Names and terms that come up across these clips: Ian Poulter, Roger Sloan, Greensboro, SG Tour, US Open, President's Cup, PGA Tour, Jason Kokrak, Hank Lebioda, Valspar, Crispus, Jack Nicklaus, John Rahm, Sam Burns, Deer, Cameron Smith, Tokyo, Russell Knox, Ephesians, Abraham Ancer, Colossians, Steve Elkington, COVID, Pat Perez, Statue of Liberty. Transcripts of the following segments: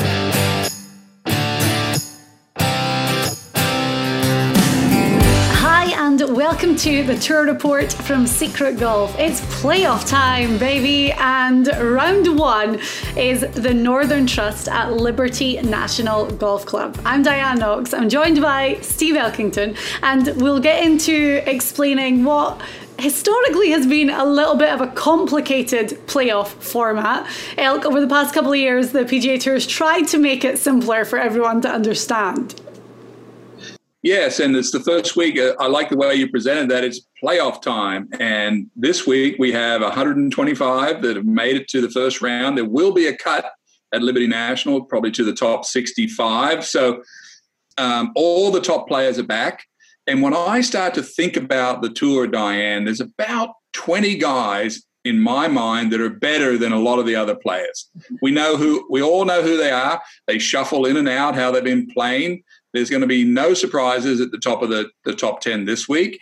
Hi, and welcome to the Tour Report from Secret Golf. It's playoff time, baby, and round one is the Northern Trust at Liberty National Golf Club. I'm Diane Knox. I'm joined by Steve Elkington, and we'll get into explaining what historically has been a little bit of a complicated playoff format. Elk, over the past couple of years, the PGA Tour has tried to make it simpler for everyone to understand. Yes, and it's the first week. I like the way you presented that. It's playoff time. And this week we have 125 that have made it to the first round. There will be a cut at Liberty National, probably to the top 65. So all the top players are back. And when I start to think about the tour, Diane, there's about 20 guys in my mind that are better than a lot of the other players. We all know who they are. They shuffle in and out, how they've been playing. There's going to be no surprises at the top of the top 10 this week.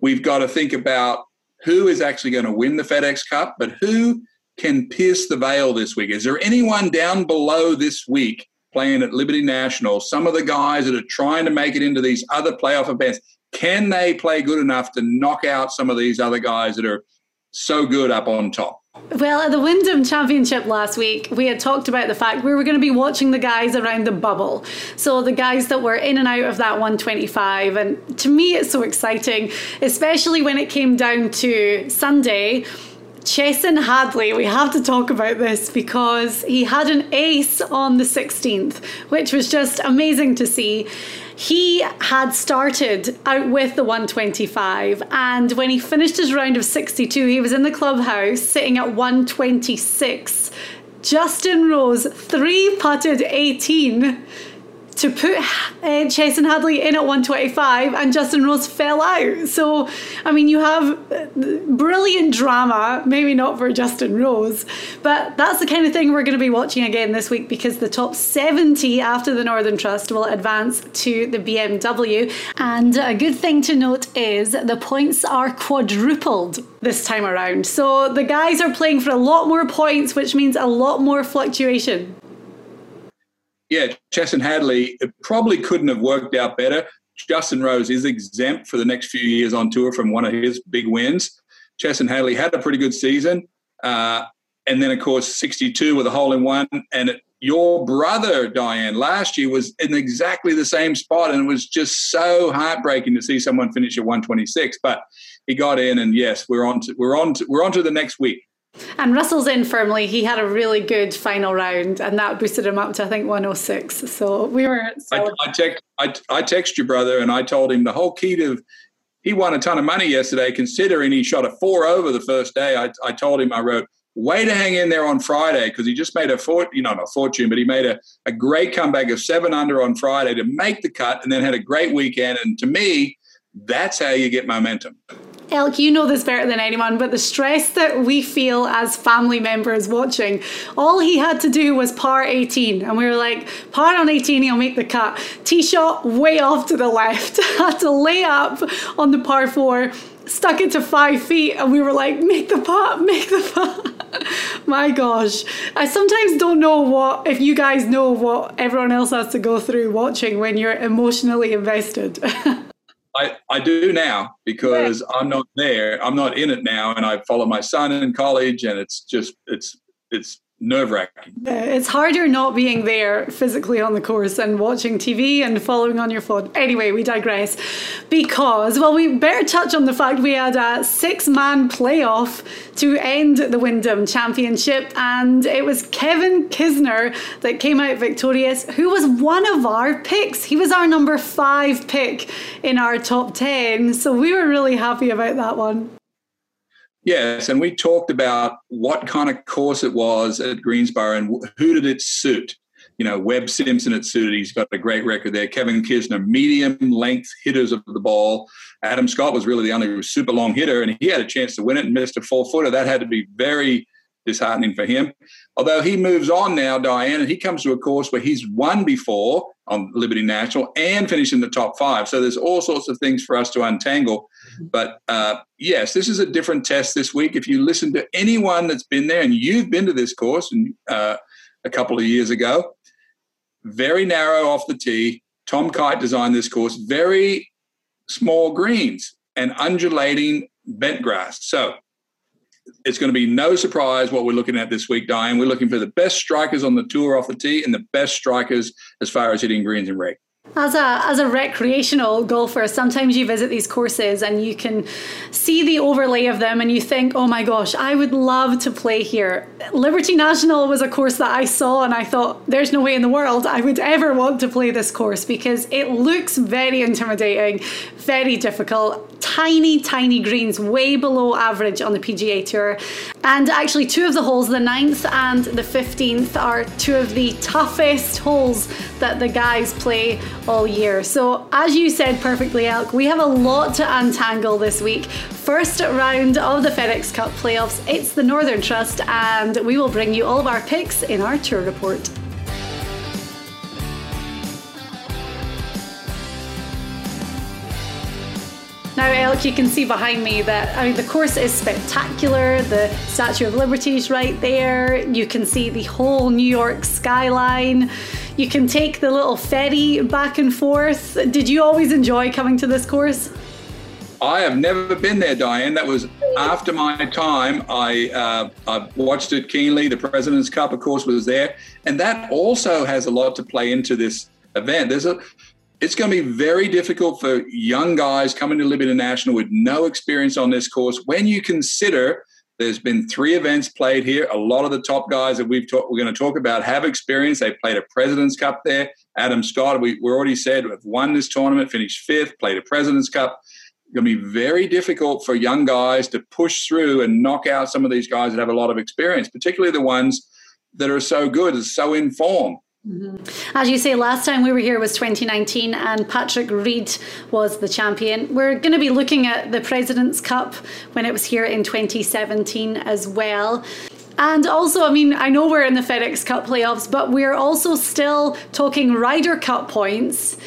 We've got to think about who is actually going to win the FedEx Cup, but who can pierce the veil this week? Is there anyone down below this week playing at Liberty National? Some of the guys that are trying to make it into these other playoff events, can they play good enough to knock out some of these other guys that are so good up on top? Well, at the Wyndham Championship last week, we had talked about the fact we were going to be watching the guys around the bubble. So the guys that were in and out of that 125. And to me, it's so exciting, especially when it came down to Sunday. Chesson Hadley, we have to talk about this because he had an ace on the 16th, which was just amazing to see. He had started out with the 125, and when he finished his round of 62, he was in the clubhouse sitting at 126. Justin Rose three-putted 18 to put Chesson Hadley in at 125, and Justin Rose fell out. So, I mean, you have brilliant drama, maybe not for Justin Rose, but that's the kind of thing we're going to be watching again this week, because the top 70 after the Northern Trust will advance to the BMW. And a good thing to note is the points are quadrupled this time around. So the guys are playing for a lot more points, which means a lot more fluctuation. Yeah, Chesson Hadley, it probably couldn't have worked out better. Justin Rose is exempt for the next few years on tour from one of his big wins. Chesson Hadley had a pretty good season. And then, of course, 62 with a hole-in-one. And your brother, Diane, last year was in exactly the same spot, and it was just so heartbreaking to see someone finish at 126. But he got in, and yes, we're on to the next week. And Russell's in firmly. He had a really good final round, and that boosted him up to, I think, 106. So we were... I text your brother, and I told him the whole key to... He won a ton of money yesterday, considering he shot a 4 over the first day. I told him, I wrote, way to hang in there on Friday, because he just made a great comeback of 7 under on Friday to make the cut, and then had a great weekend. And to me, that's how you get momentum. Elk, you know this better than anyone, but the stress that we feel as family members watching, all he had to do was par 18. And we were like, par on 18, he'll make the cut. Tee shot way off to the left. Had to lay up on the par 4, stuck it to 5 feet, and we were like, make the putt, make the putt. My gosh. I sometimes don't know if you guys know what everyone else has to go through watching when you're emotionally invested. I do now, because I'm not there. I'm not in it now. And I follow my son in college, and it's just, it's nerve-wracking. It's harder not being there physically on the course and watching TV and following on your phone. Anyway, we digress, because, well, we better touch on the fact we had a 6-man playoff to end the Wyndham Championship, and it was Kevin Kisner that came out victorious, who was one of our picks. He was our number 5 pick in our top 10, so we were really happy about that one. Yes, and we talked about what kind of course it was at Greensboro and who did it suit. You know, Webb Simpson it suited. He's got a great record there. Kevin Kisner, medium-length hitters of the ball. Adam Scott was really the only super long hitter, and he had a chance to win it and missed a 4-footer. That had to be very disheartening for him. Although he moves on now, Diane, and he comes to a course where he's won before on Liberty National and finished in the top 5. So there's all sorts of things for us to untangle. But yes, this is a different test this week. If you listen to anyone that's been there, and you've been to this course a couple of years ago, very narrow off the tee. Tom Kite designed this course, very small greens and undulating bent grass. So it's going to be no surprise what we're looking at this week, Diane. We're looking for the best strikers on the tour off the tee and the best strikers as far as hitting greens and reg. As a recreational golfer, sometimes you visit these courses and you can see the overlay of them and you think, oh my gosh, I would love to play here. Liberty National was a course that I saw and I thought, there's no way in the world I would ever want to play this course, because it looks very intimidating, very difficult, tiny greens, way below average on the PGA Tour. And actually two of the holes, the 9th and the 15th, are two of the toughest holes that the guys play all year. So as you said perfectly, Elk, we have a lot to untangle this week. First round of the FedEx Cup playoffs, it's the Northern Trust, and we will bring you all of our picks in our tour report. Now, Elk, you can see behind me that, I mean, the course is spectacular. The Statue of Liberty is right there. You can see the whole New York skyline. You can take the little ferry back and forth. Did you always enjoy coming to this course? I have never been there, Diane. That was after my time. I watched it keenly. The President's Cup, of course, was there. And that also has a lot to play into this event. It's going to be very difficult for young guys coming to Liberty National with no experience on this course. When you consider there's been 3 events played here, a lot of the top guys that we're going to talk about have experience. They played a President's Cup there. Adam Scott, we already said, have won this tournament, finished 5th, played a President's Cup. It's going to be very difficult for young guys to push through and knock out some of these guys that have a lot of experience, particularly the ones that are so good and so in form. Mm-hmm. As you say, last time we were here was 2019 and Patrick Reed was the champion. We're going to be looking at the President's Cup when it was here in 2017 as well. And also, I mean, I know we're in the FedEx Cup playoffs, but we're also still talking Ryder Cup points.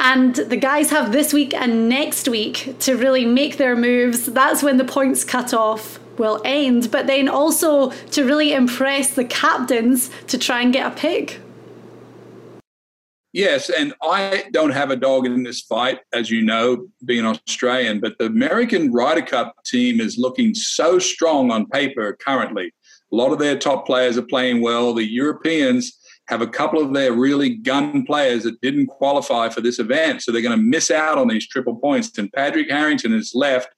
And the guys have this week and next week to really make their moves. That's when the points cut off will end, but then also to really impress the captains to try and get a pick. Yes, and I don't have a dog in this fight, as you know, being Australian, but the American Ryder Cup team is looking so strong on paper currently. A lot of their top players are playing well. The Europeans have a couple of their really gun players that didn't qualify for this event, so they're going to miss out on these triple points. And Patrick Harrington is left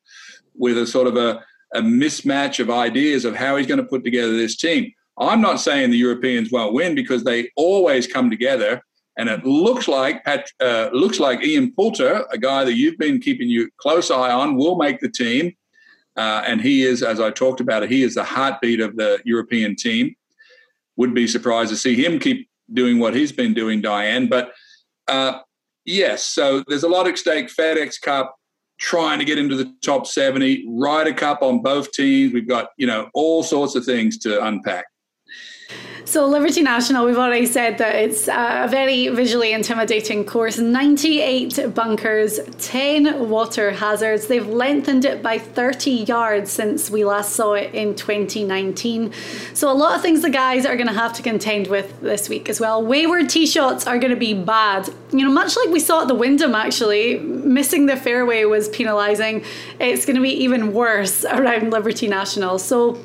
with a sort of a mismatch of ideas of how he's going to put together this team. I'm not saying the Europeans won't win, because they always come together. And it looks like Ian Poulter, a guy that you've been keeping your close eye on, will make the team. And he is, as I talked about it, he is the heartbeat of the European team. Would be surprised to see him keep doing what he's been doing, Diane. But yes, so there's a lot at stake. FedEx Cup, trying to get into the top 70, Ryder Cup on both teams. We've got, you know, all sorts of things to unpack. So Liberty National, we've already said that it's a very visually intimidating course. 98 bunkers, 10 water hazards. They've lengthened it by 30 yards since we last saw it in 2019. So a lot of things the guys are going to have to contend with this week as well. Wayward tee shots are going to be bad. You know, much like we saw at the Wyndham, actually, missing the fairway was penalising. It's going to be even worse around Liberty National. So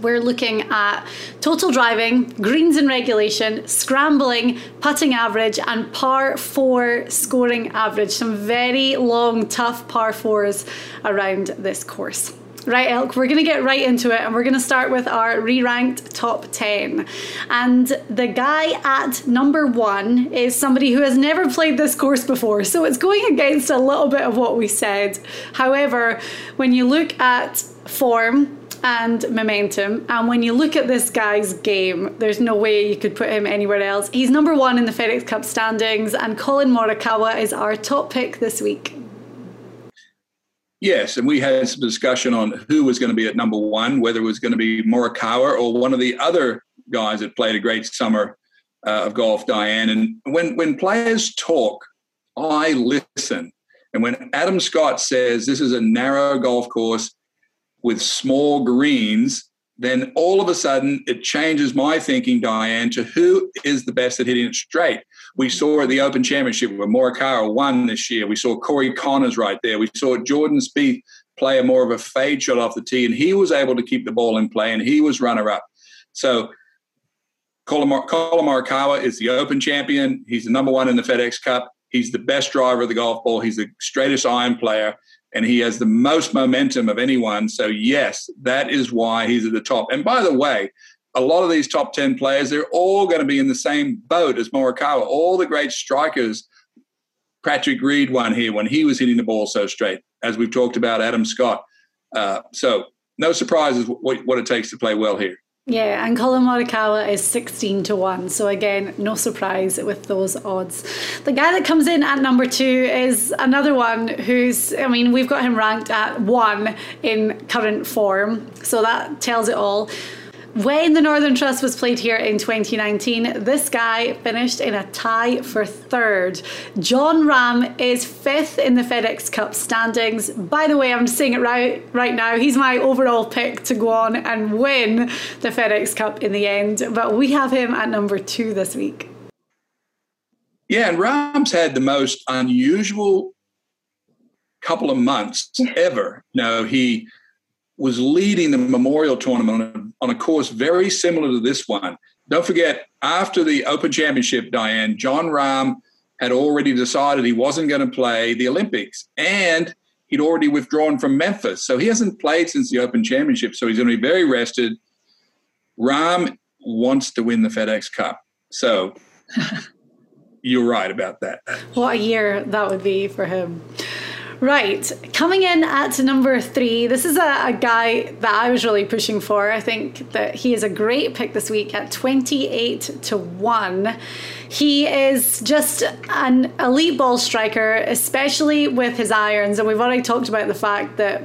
we're looking at total driving, greens in regulation, scrambling, putting average, and par four scoring average. Some very long, tough par fours around this course. Right, Elk, we're going to get right into it, and we're going to start with our re-ranked top 10. And the guy at number one is somebody who has never played this course before, so it's going against a little bit of what we said. However, when you look at form and momentum, and when you look at this guy's game, there's no way you could put him anywhere else. He's number one in the FedEx Cup standings, and Colin Morikawa is our top pick this week. Yes, and we had some discussion on who was going to be at number one, whether it was going to be Morikawa or one of the other guys that played a great summer of golf, Diane. And when players talk, I listen. And when Adam Scott says this is a narrow golf course with small greens, then all of a sudden it changes my thinking, Diane, to who is the best at hitting it straight. We saw at the Open Championship where Morikawa won this year. We saw Corey Conners right there. We saw Jordan Spieth play more of a fade shot off the tee, and he was able to keep the ball in play, and he was runner-up. So Colin Morikawa is the Open champion. He's the number one in the FedEx Cup. He's the best driver of the golf ball. He's the straightest iron player. And he has the most momentum of anyone. So, yes, that is why he's at the top. And by the way, a lot of these top 10 players, they're all going to be in the same boat as Morikawa. All the great strikers, Patrick Reed won here when he was hitting the ball so straight, as we've talked about Adam Scott. So no surprises what it takes to play well here. Yeah, and Colin Morikawa is 16-1. So again, no surprise with those odds. The guy that comes in at number two is another one who's, I mean, we've got him ranked at one in current form. So that tells it all. When the Northern Trust was played here in 2019, this guy finished in a tie for third. John Rahm is fifth in the FedEx Cup standings. By the way, I'm saying it right now, he's my overall pick to go on and win the FedEx Cup in the end. But we have him at number two this week. Yeah, and Rahm's had the most unusual couple of months ever. No, he was leading the Memorial Tournament on a course very similar to this one. Don't forget, after the Open Championship, Diane, John Rahm had already decided he wasn't going to play the Olympics, and he'd already withdrawn from Memphis. So he hasn't played since the Open Championship, so he's going to be very rested. Rahm wants to win the FedEx Cup. So you're right about that. What a year that would be for him. Right, coming in at number three, this is a guy that I was really pushing for. I think that he is a great pick this week at 28-1. He is just an elite ball striker, especially with his irons. And we've already talked about the fact that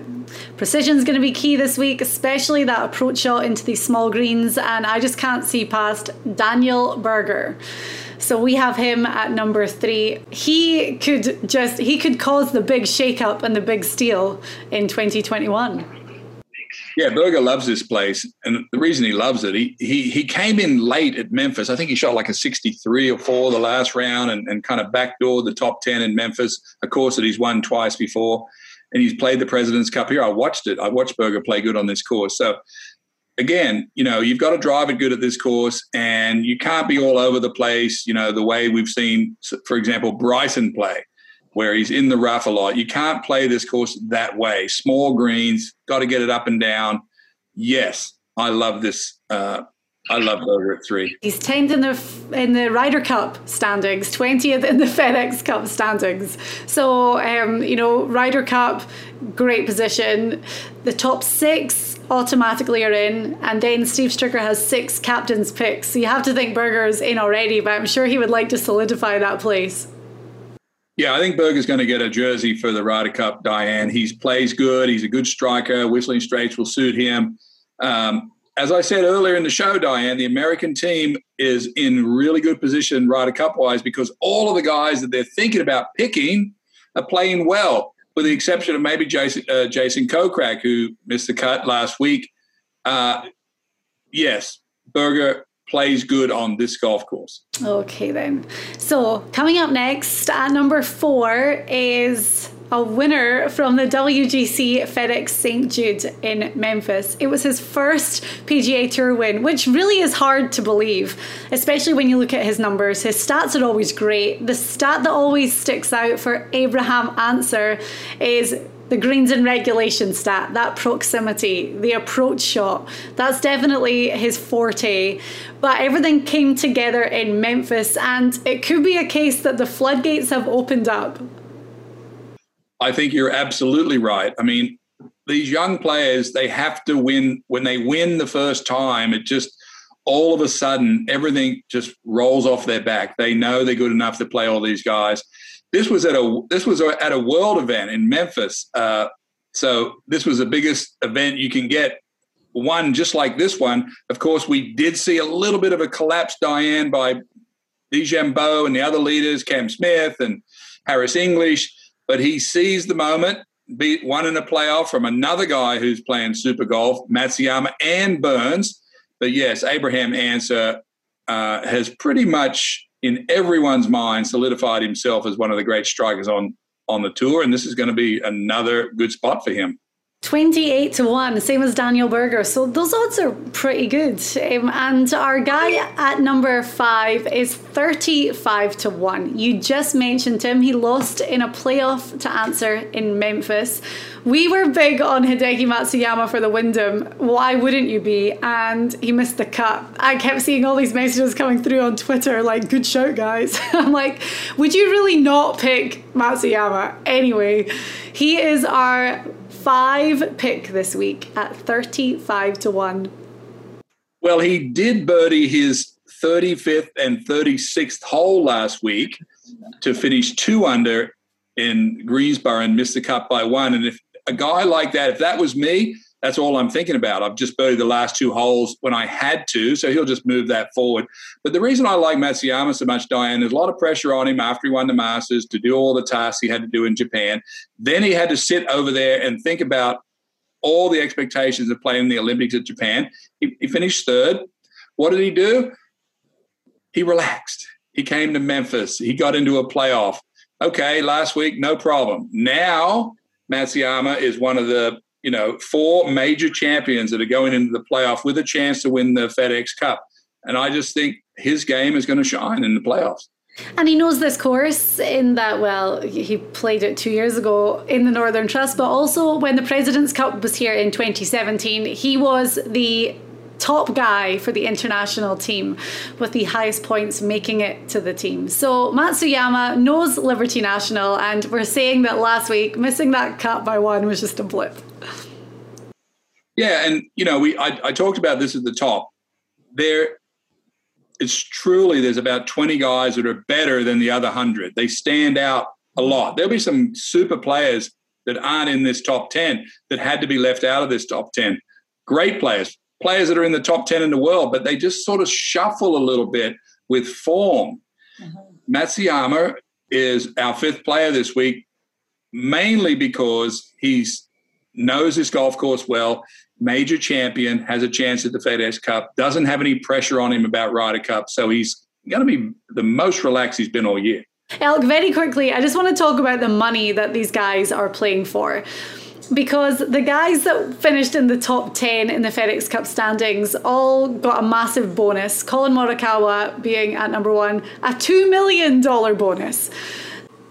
precision is going to be key this week, especially that approach shot into these small greens. And I just can't see past Daniel Berger. So we have him at number three. He could cause the big shakeup and the big steal in 2021. Yeah, Berger loves this place. And the reason he loves it, he came in late at Memphis. I think he shot like a 63 or 4 the last round and kind of backdoored the top 10 in Memphis, a course that he's won twice before. And he's played the President's Cup here. I watched it. I watched Berger play good on this course. So, again, you know, you've got to drive it good at this course, and you can't be all over the place, you know, the way we've seen, for example, Bryson play, where he's in the rough a lot. You can't play this course that way. Small greens, got to get it up and down. Yes, I love this. I love Berger at three. He's 10th in the Ryder Cup standings, 20th in the FedEx Cup standings. So, you know, Ryder Cup, great position. The top six automatically are in, and then Steve Stricker has six captain's picks. So you have to think Berger's in already, but I'm sure he would like to solidify that place. Yeah, I think Berger's going to get a jersey for the Ryder Cup, Diane. He plays good. He's a good striker. Whistling straights will suit him. As I said earlier in the show, Diane, the American team is in really good position Ryder Cup-wise because all of the guys that they're thinking about picking are playing well, with the exception of maybe Jason Kokrak, who missed the cut last week. Yes, Berger plays good on this golf course. Okay, then. So coming up next at number 4 is a winner from the WGC FedEx St. Jude in Memphis. It was his first PGA Tour win, which really is hard to believe, especially when you look at his numbers. His stats are always great. The stat that always sticks out for Abraham Ancer is the greens and regulation stat, that proximity, the approach shot. That's definitely his forte. But everything came together in Memphis, and it could be a case that the floodgates have opened up. I think you're absolutely right. I mean, these young players, they have to win. When they win the first time, it just all of a sudden, everything just rolls off their back. They know they're good enough to play all these guys. This was at a world event in Memphis. So this was the biggest event you can get, one just like this one. Of course, we did see a little bit of a collapse, Diane, by DeChambeau and the other leaders, Cam Smith and Harris English. But he seized the moment, beat one in a playoff from another guy who's playing super golf, Matsuyama and Burns. But yes, Abraham Ancer has pretty much, in everyone's mind, solidified himself as one of the great strikers on the tour, and this is going to be another good spot for him. 28-1, same as Daniel Berger. So those odds are pretty good. And our guy at number 5 is 35-1. You just mentioned him. He lost in a playoff to Answer in Memphis. We were big on Hideki Matsuyama for the Wyndham. Why wouldn't you be? And he missed the cut. I kept seeing all these messages coming through on Twitter, like, good shout, guys. I'm like, would you really not pick Matsuyama? Anyway, he is our 5 pick this week at 35-1. Well, he did birdie his 35th and 36th hole last week to finish 2 under in Greensboro and missed the cut by 1. And if a guy like that, if that was me, that's all I'm thinking about. I've just birdied the last 2 holes when I had to, so he'll just move that forward. But the reason I like Matsuyama so much, Diane, there's a lot of pressure on him after he won the Masters to do all the tasks he had to do in Japan. Then he had to sit over there and think about all the expectations of playing the Olympics at Japan. He finished 3rd. What did he do? He relaxed. He came to Memphis. He got into a playoff. Okay, last week, no problem. Now Matsuyama is one of the 4 major champions that are going into the playoff with a chance to win the FedEx Cup. And I just think his game is going to shine in the playoffs. And he knows this course in that, well, he played it 2 years ago in the Northern Trust, but also when the President's Cup was here in 2017, he was the top guy for the international team with the highest points making it to the team. So Matsuyama knows Liberty National, and we're saying that last week missing that cut by 1 was just a blip. Yeah, and I talked about this at the top. There's about 20 guys that are better than the other 100. They stand out a lot. There'll be some super players that aren't in this top 10 that had to be left out of this top 10. Great players that are in the top 10 in the world, but they just sort of shuffle a little bit with form. Mm-hmm. Matsuyama is our 5th player this week, mainly because he knows this golf course well, major champion, has a chance at the FedEx Cup, doesn't have any pressure on him about Ryder Cup, so he's going to be the most relaxed he's been all year. Elk, very quickly, I just want to talk about the money that these guys are playing for. Because the guys that finished in the top 10 in the FedEx Cup standings all got a massive bonus, Colin Morikawa being at number 1, a $2 million bonus.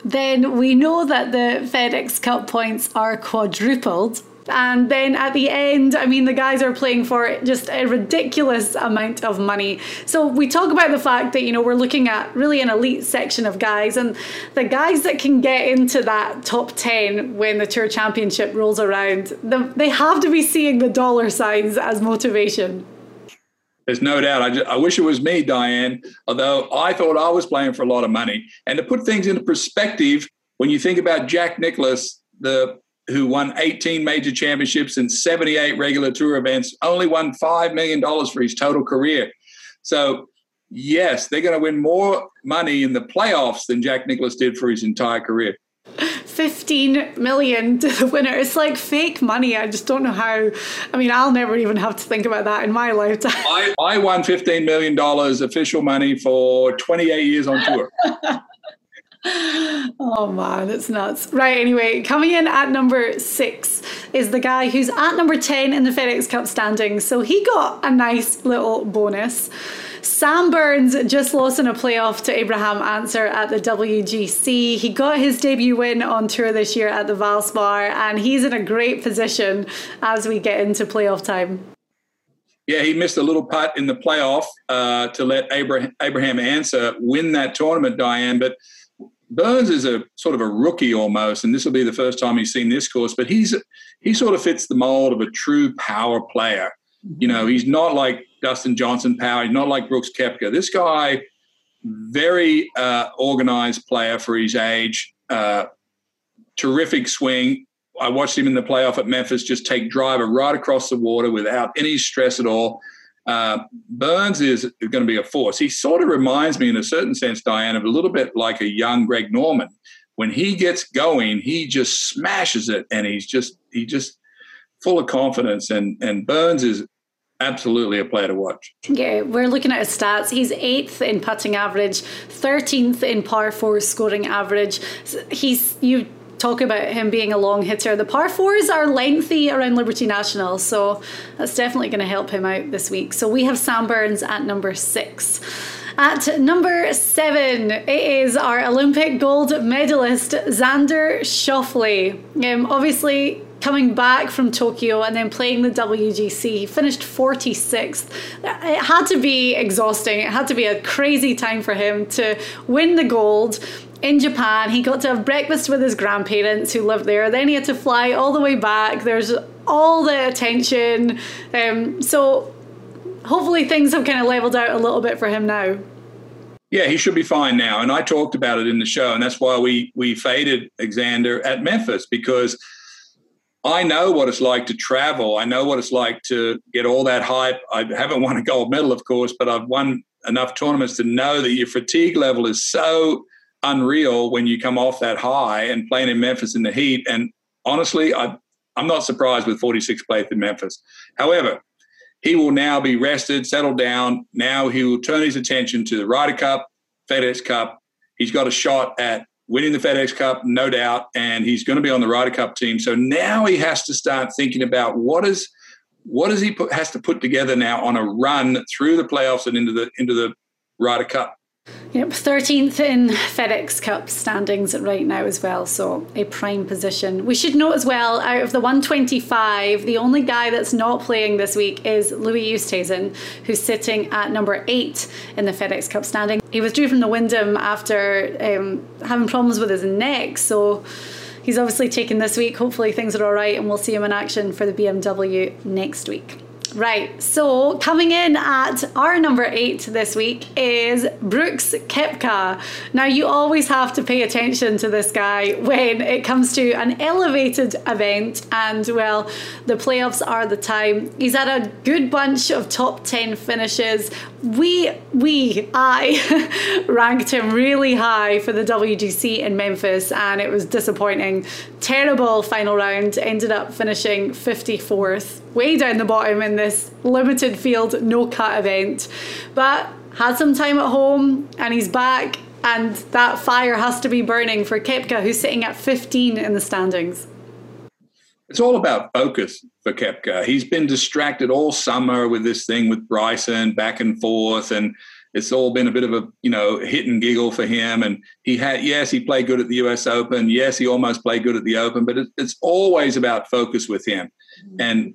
Then we know that the FedEx Cup points are quadrupled. And then at the end, the guys are playing for just a ridiculous amount of money. So we talk about the fact that, we're looking at really an elite section of guys, and the guys that can get into that top 10 when the Tour Championship rolls around, they have to be seeing the dollar signs as motivation. There's no doubt. I wish it was me, Diane, although I thought I was playing for a lot of money. And to put things into perspective, When you think about Jack Nicklaus, who won 18 major championships and 78 regular tour events, only won $5 million for his total career. So, yes, they're going to win more money in the playoffs than Jack Nicklaus did for his entire career. $15 million to the winner. It's like fake money. I just don't know how. I mean, I'll never even have to think about that in my lifetime. I won $15 million official money for 28 years on tour. Oh man, it's nuts. Right, anyway, coming in at number 6 is the guy who's at number 10 in the FedEx Cup standings. So he got a nice little bonus. Sam Burns just lost in a playoff to Abraham Ancer at the WGC. He got his debut win on tour this year at the Valspar, and he's in a great position as we get into playoff time. Yeah, he missed a little putt in the playoff to let Abraham Ancer win that tournament, Diane, but Burns is a sort of a rookie almost, and this will be the first time he's seen this course, but he sort of fits the mold of a true power player. You know, he's not like Dustin Johnson power. He's not like Brooks Koepka. This guy, very organized player for his age, terrific swing. I watched him in the playoff at Memphis just take driver right across the water without any stress at all. Burns is going to be a force. He sort of reminds me in a certain sense, Diane, of a little bit like a young Greg Norman. When he gets going, he just smashes it, and he's just full of confidence. And Burns is absolutely a player to watch. Yeah, we're looking at his stats. He's 8th in putting average, 13th in par 4 scoring average. Talk about him being a long hitter. The par 4s are lengthy around Liberty National, so that's definitely going to help him out this week. So we have Sam Burns at number 6. At number 7, it is our Olympic gold medalist, Xander Schauffele. Obviously, coming back from Tokyo and then playing the WGC, he finished 46th. It had to be exhausting. It had to be a crazy time for him to win the gold. In Japan, he got to have breakfast with his grandparents who lived there. Then he had to fly all the way back. There's all the attention. So hopefully things have kind of leveled out a little bit for him now. Yeah, he should be fine now. And I talked about it in the show, and that's why we faded Xander at Memphis, because I know what it's like to travel. I know what it's like to get all that hype. I haven't won a gold medal, of course, but I've won enough tournaments to know that your fatigue level is so unreal when you come off that high, and playing in Memphis in the heat. And honestly, I'm not surprised with 46th place in Memphis. However, he will now be rested, settled down. Now he will turn his attention to the Ryder Cup, FedEx Cup. He's got a shot at winning the FedEx Cup, no doubt, and he's going to be on the Ryder Cup team. So now he has to start thinking about has to put together now on a run through the playoffs and into the Ryder Cup. Yep, 13th in FedEx Cup standings right now as well, so a prime position. We should note as well, out of the 125, the only guy that's not playing this week is Louis Oosthuizen, who's sitting at number 8 in the FedEx Cup standing. He withdrew from the Wyndham after having problems with his neck, so he's obviously taken this week. Hopefully things are all right, and we'll see him in action for the BMW next week. Right, so coming in at our number 8 this week is Brooks Koepka. Now, you always have to pay attention to this guy when it comes to an elevated event, and, well, the playoffs are the time. He's had a good bunch of top 10 finishes. I ranked him really high for the WGC in Memphis, and it was disappointing. Terrible final round, ended up finishing 54th, way down the bottom in this limited field no cut event, but had some time at home, and he's back, and that fire has to be burning for Koepka, who's sitting at 15 in the standings. It's all about focus for Koepka. He's been distracted all summer with this thing with Bryson back and forth, and it's all been a bit of a, hit and giggle for him. And he played good at the US Open. Yes, he almost played good at the Open, but it's always about focus with him. And,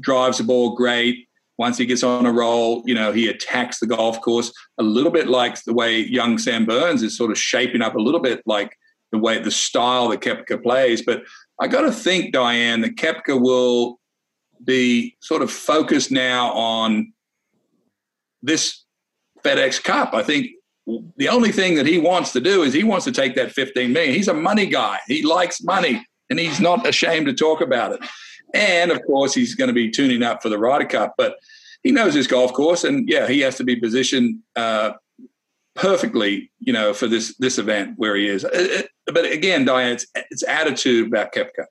drives the ball great. Once he gets on a roll, he attacks the golf course a little bit like the way young Sam Burns is sort of shaping up a little bit like the style that Koepka plays. But I got to think, Diane, that Koepka will be sort of focused now on this FedEx Cup. I think The only thing that he wants to do is he wants to take that $15 million. He's a money guy. He likes money, and he's not ashamed to talk about it. And, of course, he's going to be tuning up for the Ryder Cup. But he knows his golf course, and, yeah, he has to be positioned perfectly, you know, for this event where he is. But, again, Diane, it's attitude about Koepka.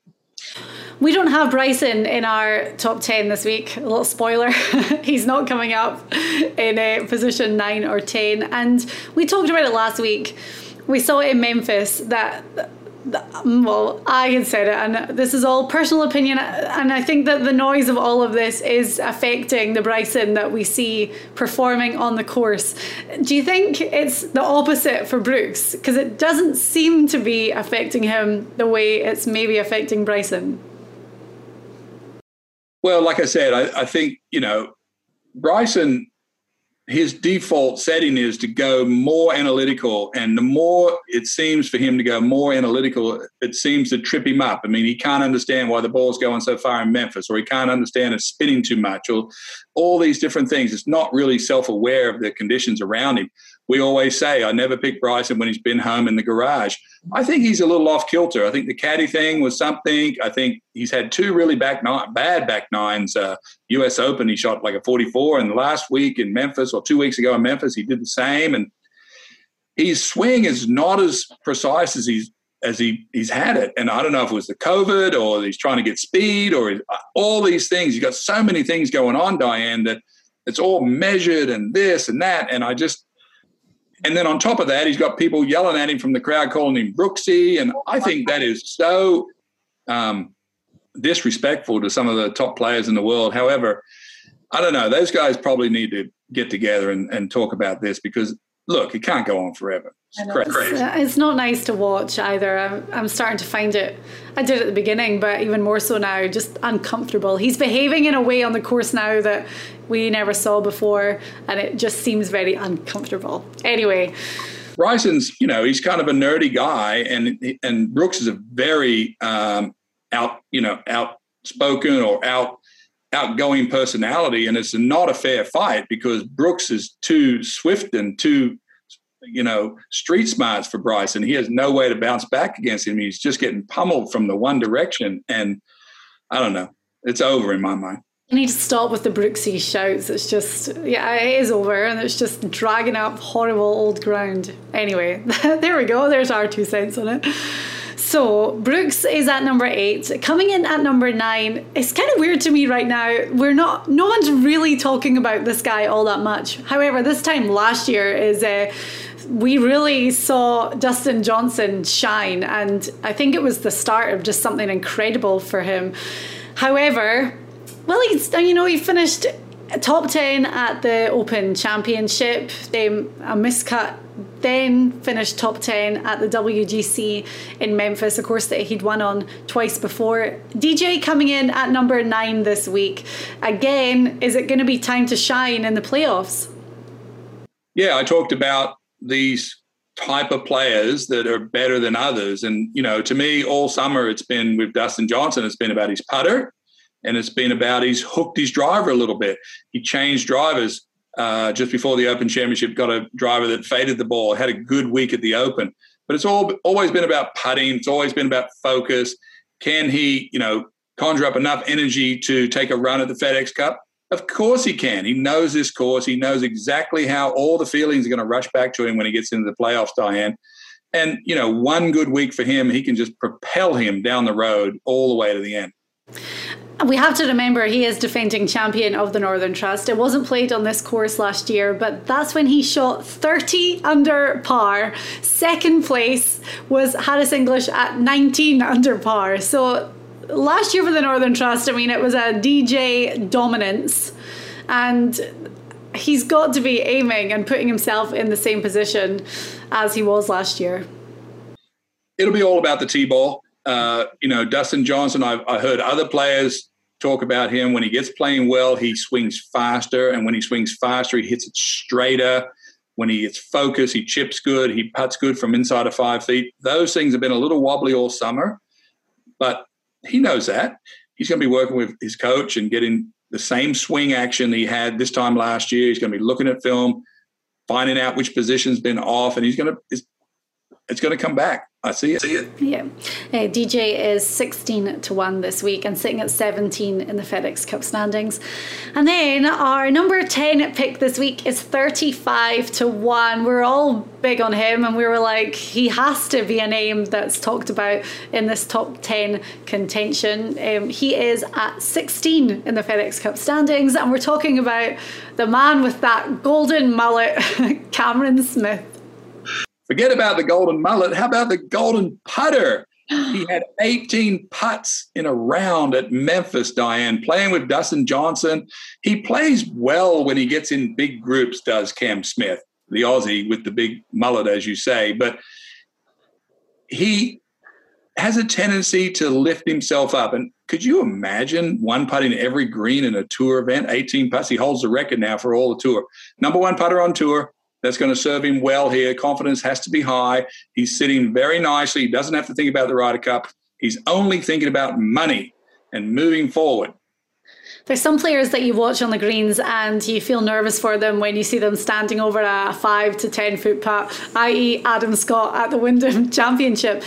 We don't have Bryson in our top 10 this week. A little spoiler. He's not coming up in position 9 or 10. And we talked about it last week. We saw it in Memphis that, well, I had said it, and this is all personal opinion. And I think that the noise of all of this is affecting the Bryson that we see performing on the course. Do you think it's the opposite for Brooks? Because it doesn't seem to be affecting him the way it's maybe affecting Bryson. Well, like I said, I think, you know, Bryson, his default setting is to go more analytical. And the more it seems for him to go more analytical, it seems to trip him up. I mean, he can't understand why the ball's going so far in Memphis, or he can't understand it's spinning too much, or all these different things. It's not really self-aware of the conditions around him. We always say, I never pick Bryson when he's been home in the garage. I think he's a little off kilter. I think the caddy thing was something. I think he's had two really bad back nines. US Open, he shot like a 44. And last week in Memphis, or 2 weeks ago in Memphis, he did the same. And his swing is not as precise as he's had it. And I don't know if it was the COVID, or he's trying to get speed, or all these things. You've got so many things going on, Diane, that it's all measured and this and that. And I just... And then on top of that, he's got people yelling at him from the crowd, calling him Brooksy. And I think that is so disrespectful to some of the top players in the world. However, I don't know. Those guys probably need to get together and talk about this, because, look, it can't go on forever. It's crazy. It's not nice to watch either. I'm starting to find it. I did at the beginning, but even more so now, just uncomfortable. He's behaving in a way on the course now that we never saw before, and it just seems very uncomfortable. Anyway, Bryson's, you know, he's kind of a nerdy guy, and Brooks is a very outspoken or outgoing personality, and it's not a fair fight, because Brooks is too swift and too, you know, street smarts for Bryson. He has no way to bounce back against him. He's just getting pummeled from the one direction. And I don't know. It's over in my mind. You need to stop with the Brooksy shouts. It's just, yeah, it is over. And it's just dragging up horrible old ground. Anyway, there we go. There's our 2 cents on it. So Brooks is at number 8. Coming in at number 9, it's kind of weird to me right now. No one's really talking about this guy all that much. However, this time last year we really saw Dustin Johnson shine, and I think it was the start of just something incredible for him. However, well, he finished top 10 at the Open Championship, then a miscut, then finished top 10 at the WGC in Memphis, a course that he'd won on twice before. DJ coming in at number 9 this week. Again, is it going to be time to shine in the playoffs? Yeah, I talked about these type of players that are better than others. And, you know, to me all summer it's been with Dustin Johnson, it's been about his putter, and it's been about he's hooked his driver a little bit. He changed drivers just before the Open Championship, got a driver that faded the ball, had a good week at the Open. But it's always been about putting. It's always been about focus. Can he, you know, conjure up enough energy to take a run at the FedEx Cup? Of course he can. He knows this course. He knows exactly how all the feelings are going to rush back to him when he gets into the playoffs, Diane. And, you know, one good week for him, he can just propel him down the road all the way to the end. We have to remember he is defending champion of the Northern Trust. It wasn't played on this course last year, but that's when he shot 30 under par. Second place was Harris English at 19 under par. So last year for the Northern Trust, I mean, it was a DJ dominance, and he's got to be aiming and putting himself in the same position as he was last year. It'll be all about the tee ball. You know, Dustin Johnson, I heard other players talk about him. When he gets playing well, he swings faster. And when he swings faster, he hits it straighter. When he gets focused, he chips good. He putts good from inside of 5 feet. Those things have been a little wobbly all summer, but he knows that. He's going to be working with his coach and getting the same swing action he had this time last year. He's going to be looking at film. finding out which position's been off, and he's going to – it's going to come back. I see it. Yeah. Hey, DJ is 16-1 this week and sitting at 17 in the FedEx Cup standings. And then our number 10 pick this week is 35-1. We're all big on him, and we were like, he has to be a name that's talked about in this top 10 contention. He is at 16 in the FedEx Cup standings, and we're talking about the man with that golden mullet, Cameron Smith. Forget about the golden mullet. How about the golden putter? He had 18 putts in a round at Memphis, Diane, playing with Dustin Johnson. He plays well when he gets in big groups, does Cam Smith, the Aussie with the big mullet, as you say. But he has a tendency to lift himself up. And could you imagine one putting every green in a tour event? 18 putts. He holds the record now for all the tour. Number one putter on tour. That's going to serve him well here. Confidence has to be high. He's sitting very nicely. He doesn't have to think about the Ryder Cup. He's only thinking about money and moving forward. There's some players that you watch on the greens and you feel nervous for them when you see them standing over a 5 to 10 foot putt, i.e. Adam Scott at the Wyndham Championship.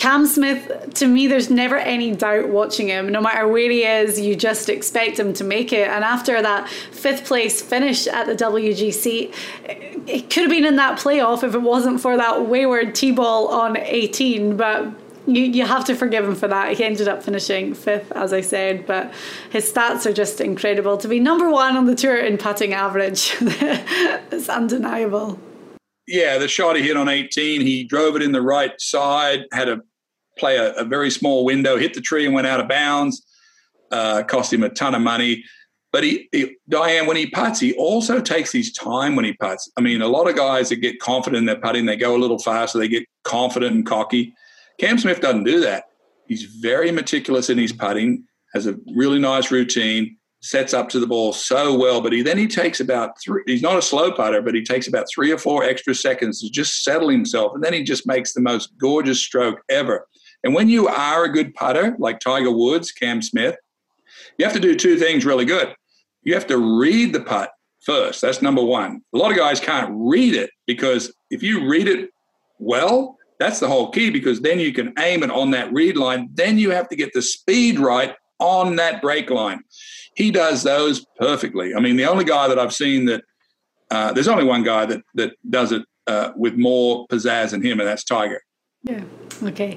Cam Smith, to me, there's never any doubt watching him. No matter where he is, you just expect him to make it. And after that fifth place finish at the WGC, it could have been in that playoff if it wasn't for that wayward tee ball on 18. But you have to forgive him for that. He ended up finishing fifth, as I said. But his stats are just incredible. To be number one on the tour in putting average, it's undeniable. Yeah, the shot he hit on 18, he drove it in the right side, had to play a very small window, hit the tree and went out of bounds, cost him a ton of money. But Diane, when he putts, he also takes his time when he putts. I mean, a lot of guys that get confident in their putting, they go a little faster, they get confident and cocky. Cam Smith doesn't do that. He's very meticulous in his putting, has a really nice routine, sets up to the ball so well, but he takes about three. He's not a slow putter, but he takes about 3 or 4 extra seconds to just settle himself, and then he just makes the most gorgeous stroke ever. And when you are a good putter, like Tiger Woods, Cam Smith, you have to do 2 things really good. You have to read the putt first. That's number one. A lot of guys can't read it, because if you read it well, that's the whole key, because then you can aim it on that read line. Then you have to get the speed right on that break line. He does those perfectly. I mean, the only guy that I've seen that there's only one guy that does it with more pizzazz than him, and that's Tiger. Yeah. Okay.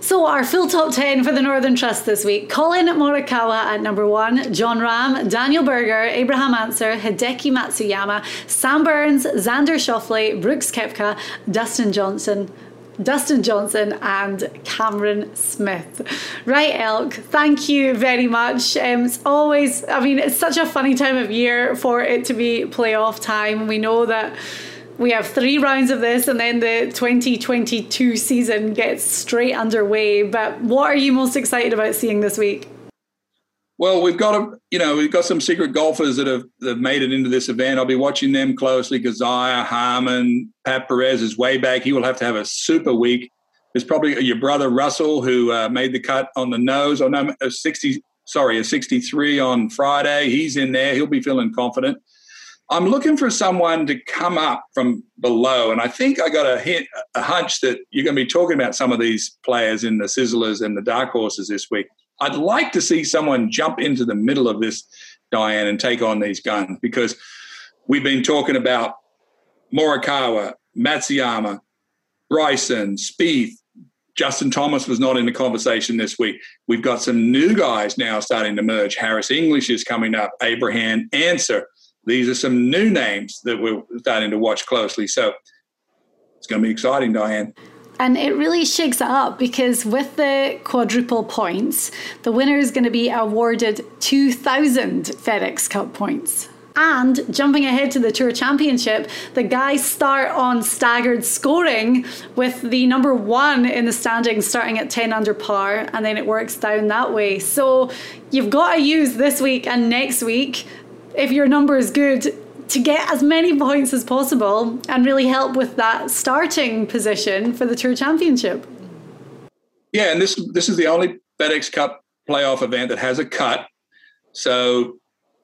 So our full top 10 for the Northern Trust this week. Colin Morikawa at number 1, John Rahm, Daniel Berger, Abraham Ancer, Hideki Matsuyama, Sam Burns, Xander Schauffele, Brooks Koepka, Dustin Johnson and Cameron Smith. Right, Elk, thank you very much. It's always, I mean, it's such a funny time of year for it to be playoff time. We know that we have 3 rounds of this and then the 2022 season gets straight underway. But what are you most excited about seeing this week? Well, we've got some secret golfers that have made it into this event. I'll be watching them closely. Keziah, Harmon, Pat Perez is way back. He will have to have a super week. There's probably your brother Russell who made the cut on the nose. A 63 on Friday. He's in there. He'll be feeling confident. I'm looking for someone to come up from below, and I think I got a hunch that you're going to be talking about some of these players in the Sizzlers and the Dark Horses this week. I'd like to see someone jump into the middle of this, Diane, and take on these guns, because we've been talking about Morikawa, Matsuyama, Bryson, Spieth. Justin Thomas was not in the conversation this week. We've got some new guys now starting to merge. Harris English is coming up, Abraham Ancer. These are some new names that we're starting to watch closely. So it's going to be exciting, Diane. And it really shakes it up, because with the quadruple points, the winner is going to be awarded 2,000 FedEx Cup points. And jumping ahead to the Tour Championship, the guys start on staggered scoring with the number 1 in the standings starting at 10 under par, and then it works down that way. So you've got to use this week and next week, if your number is good, to get as many points as possible and really help with that starting position for the Tour Championship. Yeah, and this is the only FedEx Cup playoff event that has a cut. So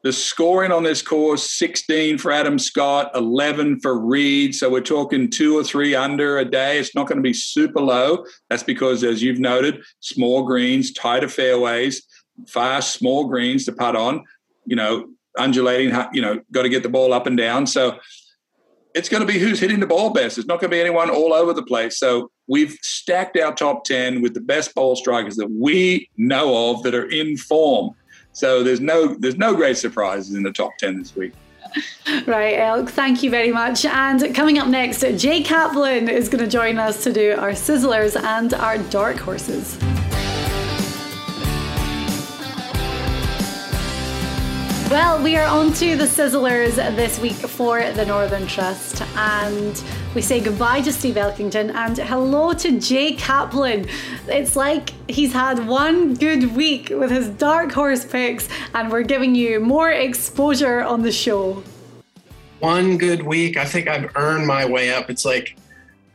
The scoring on this course, 16 for Adam Scott, 11 for Reed. So we're talking 2 or 3 under a day. It's not going to be super low. That's because, as you've noted, small greens, tighter fairways, fast, small greens to putt on, you know, undulating, you know, got to get the ball up and down. So it's going to be who's hitting the ball best. It's not going to be anyone all over the place. So we've stacked our top 10 with the best ball strikers that we know of that are in form. So there's no great surprises in the top 10 this week. Right, Elk, thank you very much. And coming up next, Jay Kaplan is going to join us to do our Sizzlers and our Dark Horses. Well, we are on to the Sizzlers this week for the Northern Trust, and we say goodbye to Steve Elkington and hello to Jay Kaplan. It's like he's had one good week with his dark horse picks, and we're giving you more exposure on the show. One good week. I think I've earned my way up. It's like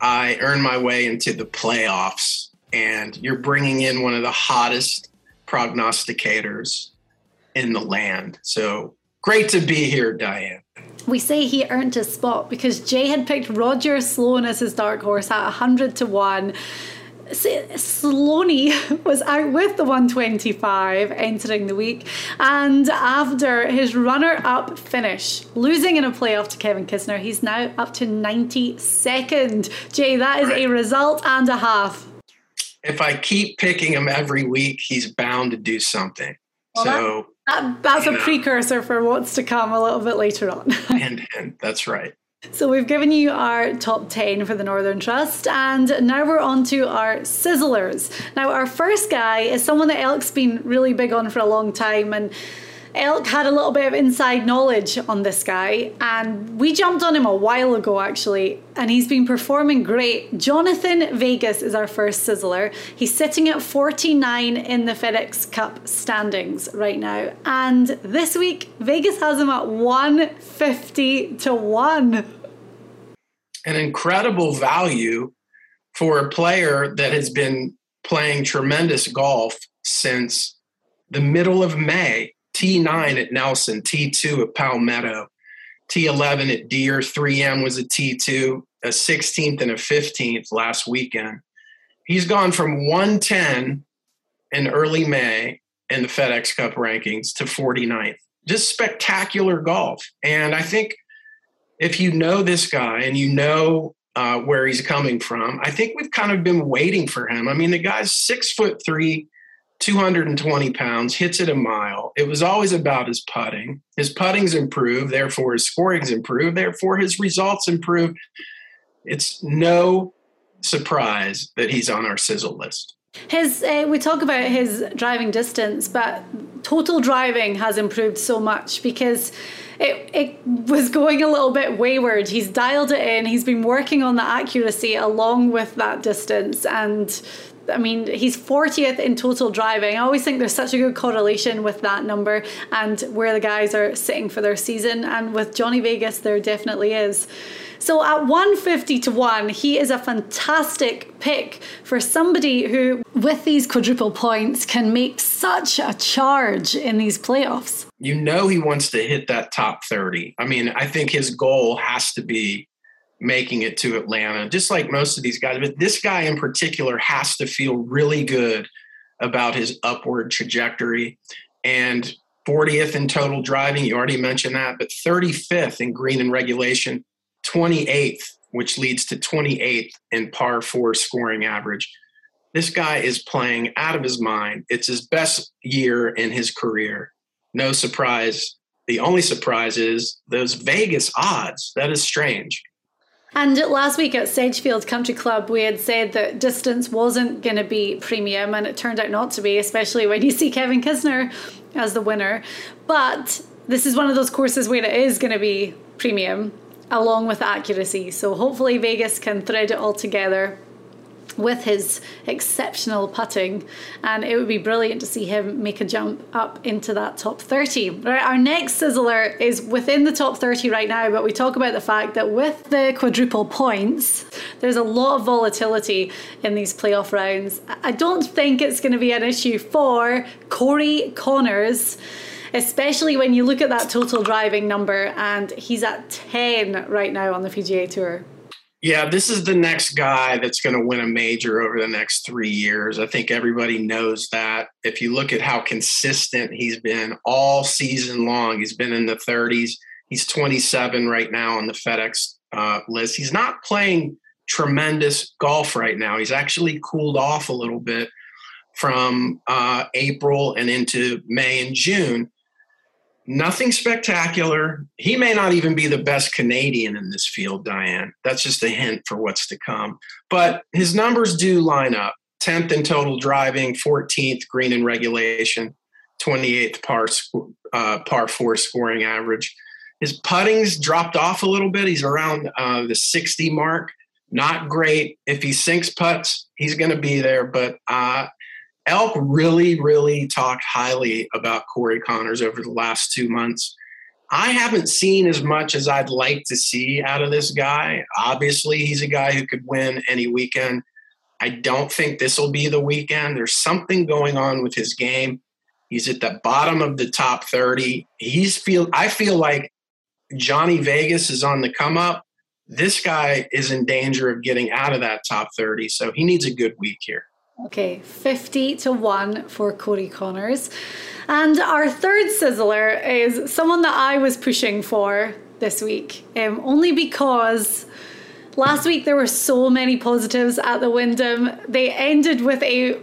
I earned my way into the playoffs, and you're bringing in one of the hottest prognosticators in the land. So great to be here, Diane. We say he earned his spot because Jay had picked Roger Sloan as his dark horse at 100 to 1. Sloaney was out with the 125 entering the week, and after his runner-up finish, losing in a playoff to Kevin Kisner, he's now up to 92nd. Jay, that is a result and a half. If I keep picking him every week, he's bound to do something. Well, so that's a precursor for what's to come a little bit later on. and that's right. So we've given you our top 10 for the Northern Trust, and now we're on to our Sizzlers. Now, our first guy is someone that Elk's been really big on for a long time, and Elk had a little bit of inside knowledge on this guy, and we jumped on him a while ago, actually, and he's been performing great. Jonathan Vegas is our first Sizzler. He's sitting at 49 in the FedEx Cup standings right now, and this week Vegas has him at 150 to 1. An incredible value for a player that has been playing tremendous golf since the middle of May. T9 at Nelson, T2 at Palmetto, T11 at Deer, 3M was a T2, a 16th and a 15th last weekend. He's gone from 110 in early May in the FedEx Cup rankings to 49th. Just spectacular golf. And I think if you know this guy and you know where he's coming from, I think we've kind of been waiting for him. I mean, the guy's 6'3", 220 pounds, hits it a mile. It was always about his putting. His putting's improved, therefore his scoring's improved, therefore his results improved. It's no surprise that he's on our sizzle list. We talk about his driving distance, but total driving has improved so much because it was going a little bit wayward. He's dialed it in. He's been working on the accuracy along with that distance, and I mean, he's 40th in total driving. I always think there's such a good correlation with that number and where the guys are sitting for their season. And with Johnny Vegas, there definitely is. So at 150 to 1, he is a fantastic pick for somebody who, with these quadruple points, can make such a charge in these playoffs. You know he wants to hit that top 30. I mean, I think his goal has to be making it to Atlanta, just like most of these guys. But this guy in particular has to feel really good about his upward trajectory. And 40th in total driving, you already mentioned that, but 35th in green and regulation, 28th, which leads to 28th in par 4 scoring average. This guy is playing out of his mind. It's his best year in his career. No surprise. The only surprise is those Vegas odds. That is strange. And last week at Sedgefield Country Club, we had said that distance wasn't going to be premium, and it turned out not to be, especially when you see Kevin Kisner as the winner. But this is one of those courses where it is going to be premium, along with accuracy. So hopefully Vegas can thread it all together with his exceptional putting, and it would be brilliant to see him make a jump up into that top 30. Right, our next sizzler is within the top 30 right now, but we talk about the fact that with the quadruple points, there's a lot of volatility in these playoff rounds. I don't think it's going to be an issue for Corey Conners. especially when you look at that total driving number, and he's at 10 right now on the PGA Tour. Yeah, this is the next guy that's going to win a major over the next 3 years. I think everybody knows that. If you look at how consistent he's been all season long, he's been in the 30s. He's 27 right now on the FedEx list. He's not playing tremendous golf right now. He's actually cooled off a little bit from April and into May and June. Nothing spectacular. He may not even be the best Canadian in this field, Diane. That's just a hint for what's to come. But his numbers do line up. 10th in total driving, 14th green in regulation, 28th par four scoring average. His putting's dropped off a little bit. He's around the 60 mark. Not great. If he sinks putts, he's going to be there. But Elk really, really talked highly about Corey Conners over the last 2 months. I haven't seen as much as I'd like to see out of this guy. Obviously, he's a guy who could win any weekend. I don't think this will be the weekend. There's something going on with his game. He's at the bottom of the top 30. I feel like Johnny Vegas is on the come up. This guy is in danger of getting out of that top 30, so he needs a good week here. Okay, 50-1 for Corey Conners. And our third sizzler is someone that I was pushing for this week, only because last week there were so many positives at the Wyndham. They ended with a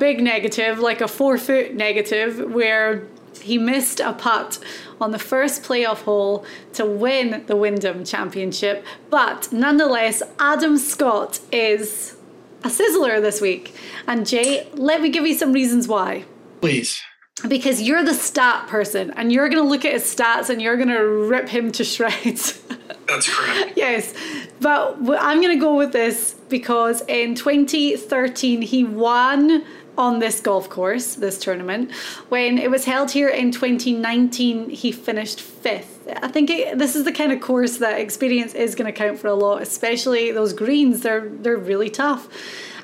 big negative, like a 4-foot negative, where he missed a putt on the first playoff hole to win the Wyndham Championship. But nonetheless, Adam Scott is a sizzler this week. And Jay, let me give you some reasons why. Please. Because you're the stat person and you're going to look at his stats and you're going to rip him to shreds. That's correct. Yes. But I'm going to go with this because in 2013, he won on this golf course, this tournament. When it was held here in 2019, he finished 5th. I think this is the kind of course that experience is going to count for a lot, especially those greens. They're really tough.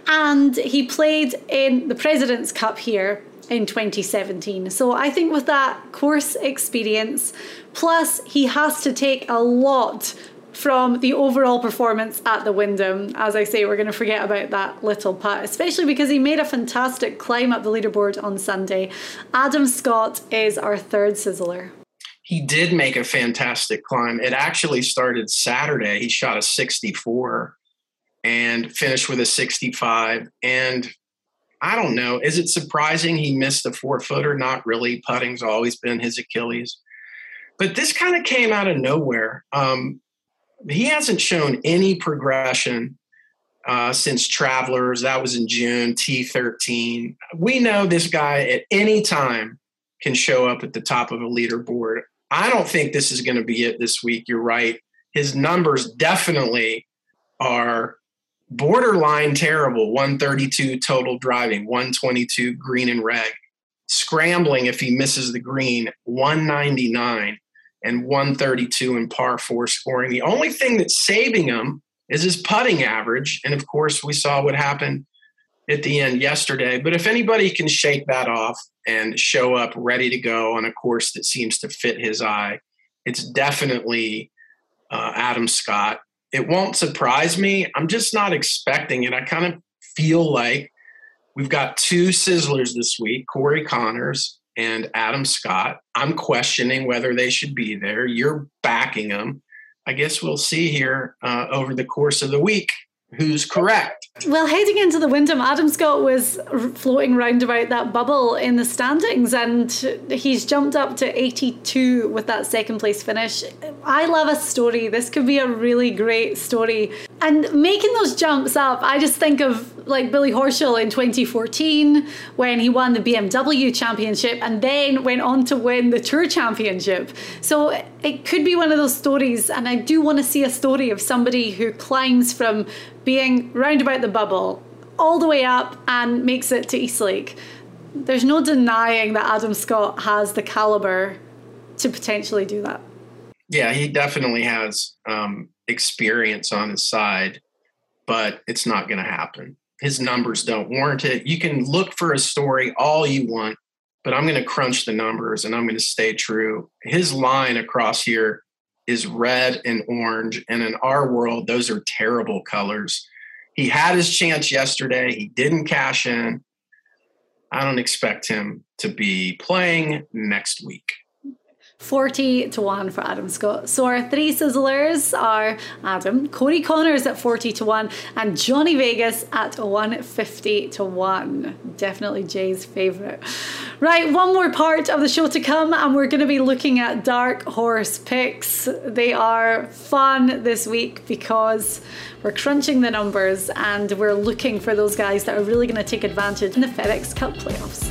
And he played in the President's Cup here in 2017. So I think with that course experience, plus he has to take a lot from the overall performance at the Wyndham. As I say, we're going to forget about that little putt, especially because he made a fantastic climb up the leaderboard on Sunday. Adam Scott is our third sizzler. He did make a fantastic climb. It actually started Saturday. He shot a 64 and finished with a 65. And I don't know, is it surprising he missed the 4-footer? Not really. Putting's always been his Achilles. But this kind of came out of nowhere. He hasn't shown any progression since Travelers. That was in June, T13. We know this guy at any time can show up at the top of a leaderboard. I don't think this is going to be it this week. You're right. His numbers definitely are borderline terrible. 132 total driving, 122 green and reg. Scrambling if he misses the green, 199. And 132 in par four scoring. The only thing that's saving him is his putting average. And, of course, we saw what happened at the end yesterday. But if anybody can shake that off and show up ready to go on a course that seems to fit his eye, it's definitely Adam Scott. It won't surprise me. I'm just not expecting it. I kind of feel like we've got two sizzlers this week, Corey Conners and Adam Scott. I'm questioning whether they should be there. You're backing them. I guess we'll see here over the course of the week who's correct. Well, heading into the Wyndham, Adam Scott was floating round about that bubble in the standings, and he's jumped up to 82 with that second place finish. I love a story. This could be a really great story. And making those jumps up, I just think of like Billy Horschel in 2014 when he won the BMW Championship and then went on to win the Tour Championship. So it could be one of those stories, and I do want to see a story of somebody who climbs from being round about the bubble all the way up and makes it to East Lake. There's no denying that Adam Scott has the caliber to potentially do that. Yeah, he definitely has experience on his side, but it's not going to happen. His numbers don't warrant it. You can look for a story all you want. but I'm going to crunch the numbers and I'm going to stay true. His line across here is red and orange. And in our world, those are terrible colors. He had his chance yesterday. He didn't cash in. I don't expect him to be playing next week. 40-1 for Adam Scott. So our three sizzlers are Adam, Corey Conners at 40-1, and Johnny Vegas at 150-1. Definitely Jay's favourite. Right, one more part of the show to come, and we're going to be looking at dark horse picks. They are fun this week because we're crunching the numbers and we're looking for those guys that are really going to take advantage in the FedEx Cup playoffs.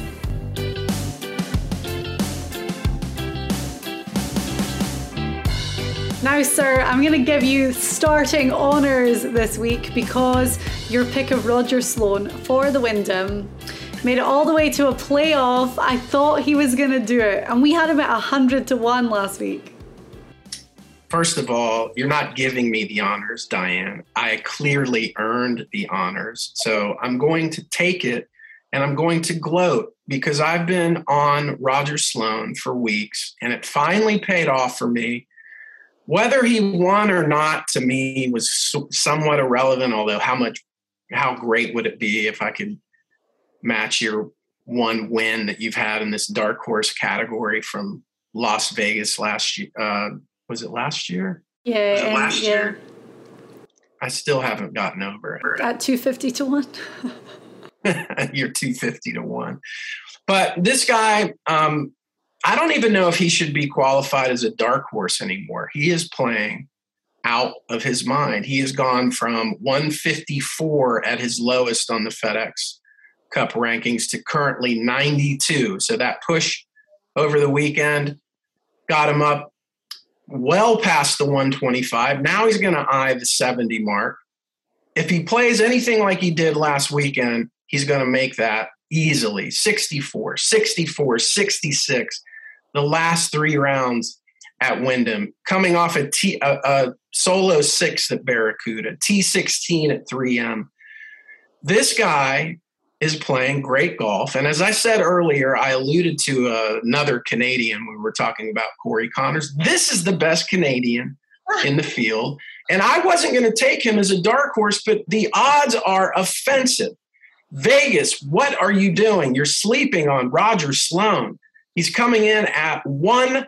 Now, sir, I'm going to give you starting honours this week because your pick of Roger Sloan for the Wyndham made it all the way to a playoff. I thought he was going to do it, and we had him at 100-1 last week. First of all, you're not giving me the honours, Diane. I clearly earned the honours, so I'm going to take it, and I'm going to gloat because I've been on Roger Sloan for weeks, and it finally paid off for me. Whether he won or not, to me, was somewhat irrelevant, although how great would it be if I could match your one win that you've had in this dark horse category from Las Vegas last year. Was it last year? Yeah. Was it last year? I still haven't gotten over it. At 250-1. You're 250-1. But this guy... I don't even know if he should be qualified as a dark horse anymore. He is playing out of his mind. He has gone from 154 at his lowest on the FedEx Cup rankings to currently 92. So that push over the weekend got him up well past the 125. Now he's going to eye the 70 mark. If he plays anything like he did last weekend, he's going to make that easily. 64, 64, 66. The last three rounds at Wyndham, coming off a solo six at Barracuda, T16 at 3M. This guy is playing great golf. And as I said earlier, I alluded to another Canadian when we were talking about Corey Conners. This is the best Canadian in the field. And I wasn't going to take him as a dark horse, but the odds are offensive. Vegas, what are you doing? You're sleeping on Roger Sloan. He's coming in at 150-1.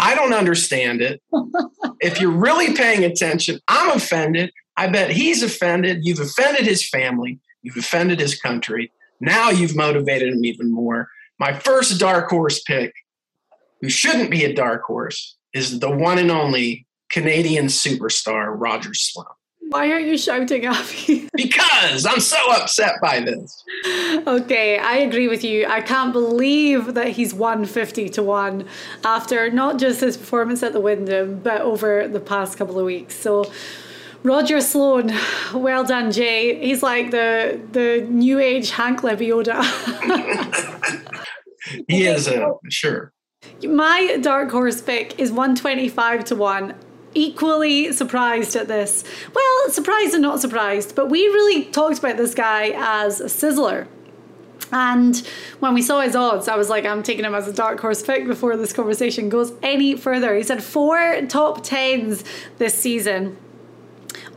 I don't understand it. If you're really paying attention, I'm offended. I bet he's offended. You've offended his family. You've offended his country. Now you've motivated him even more. My first dark horse pick, who shouldn't be a dark horse, is the one and only Canadian superstar, Roger Sloan. Why aren't you shouting at me? Because I'm so upset by this. Okay, I agree with you. I can't believe that he's 150-1 after not just his performance at the Wyndham, but over the past couple of weeks. So Roger Sloan, well done, Jay. He's like the new age Hank Lebioda. He is, sure. My dark horse pick is 125-1. Equally surprised at this. Well, surprised and not surprised, but we really talked about this guy as a sizzler. And when we saw his odds, I was like, I'm taking him as a dark horse pick before this conversation goes any further. He's had 4 top 10s this season.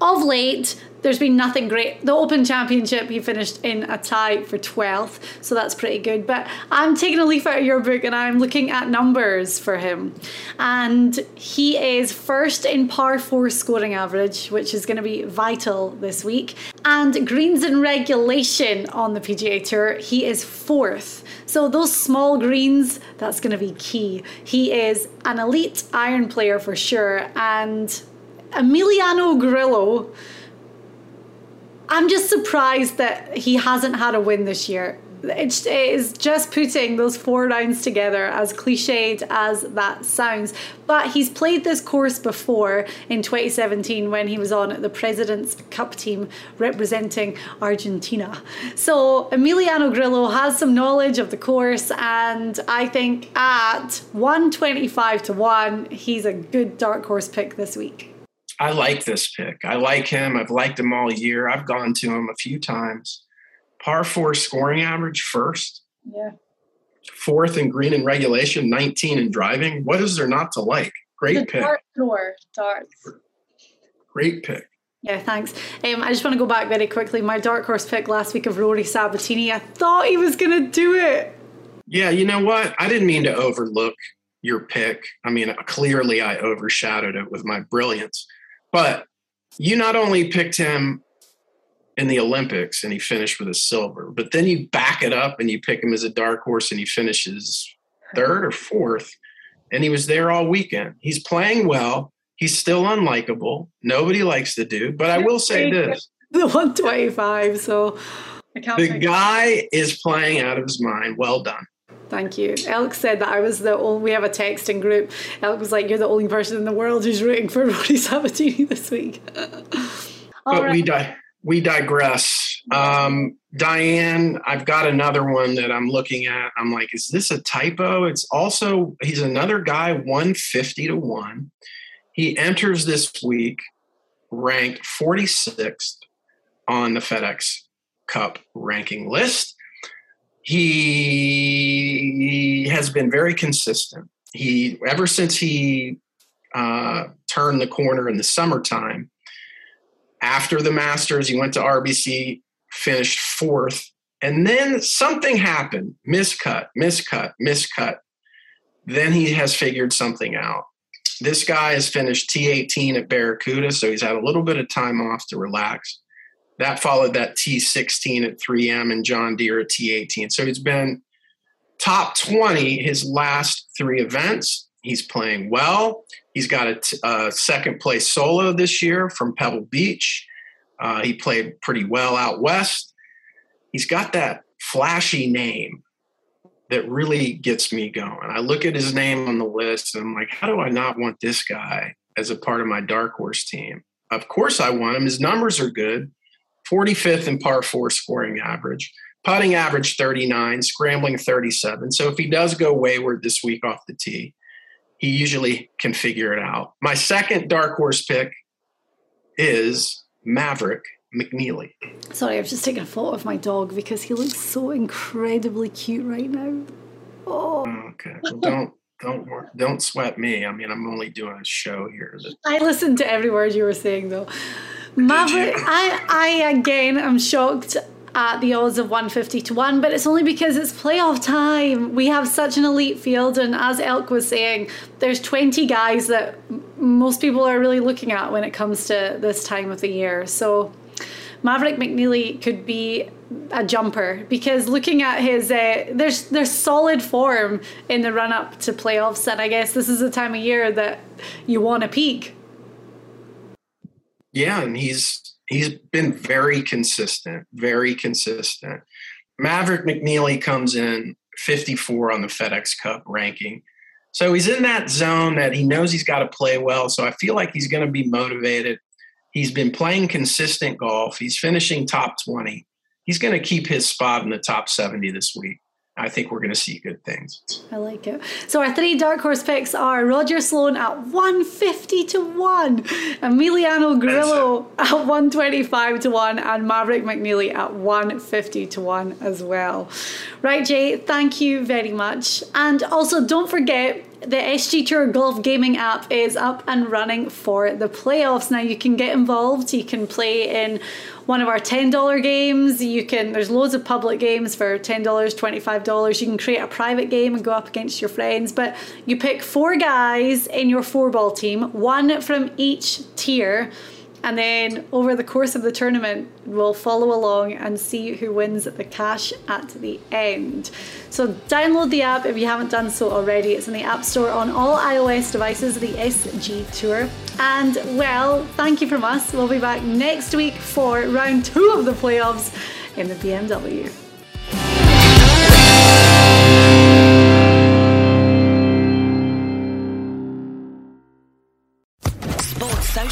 Of late, there's been nothing great. The Open Championship, he finished in a tie for 12th, so that's pretty good. But I'm taking a leaf out of your book and I'm looking at numbers for him. And he is first in par 4 scoring average, which is going to be vital this week. And greens in regulation on the PGA Tour, he is 4th. So those small greens, that's going to be key. He is an elite iron player for sure. And Emiliano Grillo... I'm just surprised that he hasn't had a win this year. It is just putting those 4 rounds together, as cliched as that sounds. But he's played this course before in 2017 when he was on the President's Cup team representing Argentina. So Emiliano Grillo has some knowledge of the course, and I think at 125-1, he's a good dark horse pick this week. I like this pick. I like him. I've liked him all year. I've gone to him a few times. par four scoring average first. Yeah. Fourth in green and regulation, 19 in driving. What is there not to like? Great pick. Darts. Great pick. Yeah, thanks. I just want to go back very quickly. My dark horse pick last week of Rory Sabatini, I thought he was going to do it. Yeah, you know what? I didn't mean to overlook your pick. I mean, clearly I overshadowed it with my brilliance. But you not only picked him in the Olympics and he finished with a silver, but then you back it up and you pick him as a dark horse and he finishes third or fourth, and he was there all weekend. He's playing well. He's still unlikable. Nobody likes the dude, but I will say this. The 125, so. The guy is playing out of his mind. Well done. Thank you. Elk said that I was the only, we have a texting group. Elk was like, you're the only person in the world who's rooting for Rory Sabatini this week. But we digress. Diane, I've got another one that I'm looking at. I'm like, is this a typo? It's also, he's another guy, 150-1. He enters this week ranked 46th on the FedEx Cup ranking list. He has been very consistent. He, ever since he turned the corner in the summertime, after the Masters, he went to RBC, finished fourth, and then something happened. Miscut. Then he has figured something out. This guy has finished T18 at Barracuda, so he's had a little bit of time off to relax. That followed that T16 at 3M and John Deere at T18. So he's been top 20 his last three events. He's playing well. He's got a second place solo this year from Pebble Beach. He played pretty well out west. He's got that flashy name that really gets me going. I look at his name on the list and I'm like, how do I not want this guy as a part of my dark horse team? Of course I want him. His numbers are good. 45th in par four scoring average, putting average 39, scrambling 37. So if he does go wayward this week off the tee, he usually can figure it out. My second dark horse pick is Maverick McNeely. Sorry, I've just taken a photo of my dog because he looks so incredibly cute right now. Oh, okay. Well, don't sweat me. I mean, I'm only doing a show here. I listened to every word you were saying, though. Maverick, I am shocked at the odds of 150-1, but it's only because it's playoff time. We have such an elite field, and as Elk was saying, there's 20 guys that most people are really looking at when it comes to this time of the year. So Maverick McNeely could be a jumper, because looking at his there's solid form in the run-up to playoffs, and I guess this is the time of year that you want to peak. Yeah, and he's been very consistent. Maverick McNeely comes in 54 on the FedEx Cup ranking. So he's in that zone that he knows he's got to play well, so I feel like he's going to be motivated. He's been playing consistent golf. He's finishing top 20. He's going to keep his spot in the top 70 this week. I think we're going to see good things. I like it. So our three dark horse picks are Roger Sloan at 150-1, Emiliano Grillo at 125-1, and Maverick McNeely at 150-1 as well. Right, Jay, thank you very much. And also, don't forget, the SG Tour Golf Gaming app is up and running for the playoffs. Now you can get involved. You can play in one of our $10 games. There's loads of public games for $10, $25. You can create a private game and go up against your friends. But you pick four guys in your four-ball team, one from each tier. And then over the course of the tournament, we'll follow along and see who wins the cash at the end. So download the app if you haven't done so already. It's in the App Store on all iOS devices, the SG Tour. And, well, thank you from us. We'll be back next week for round 2 of the playoffs in the BMW.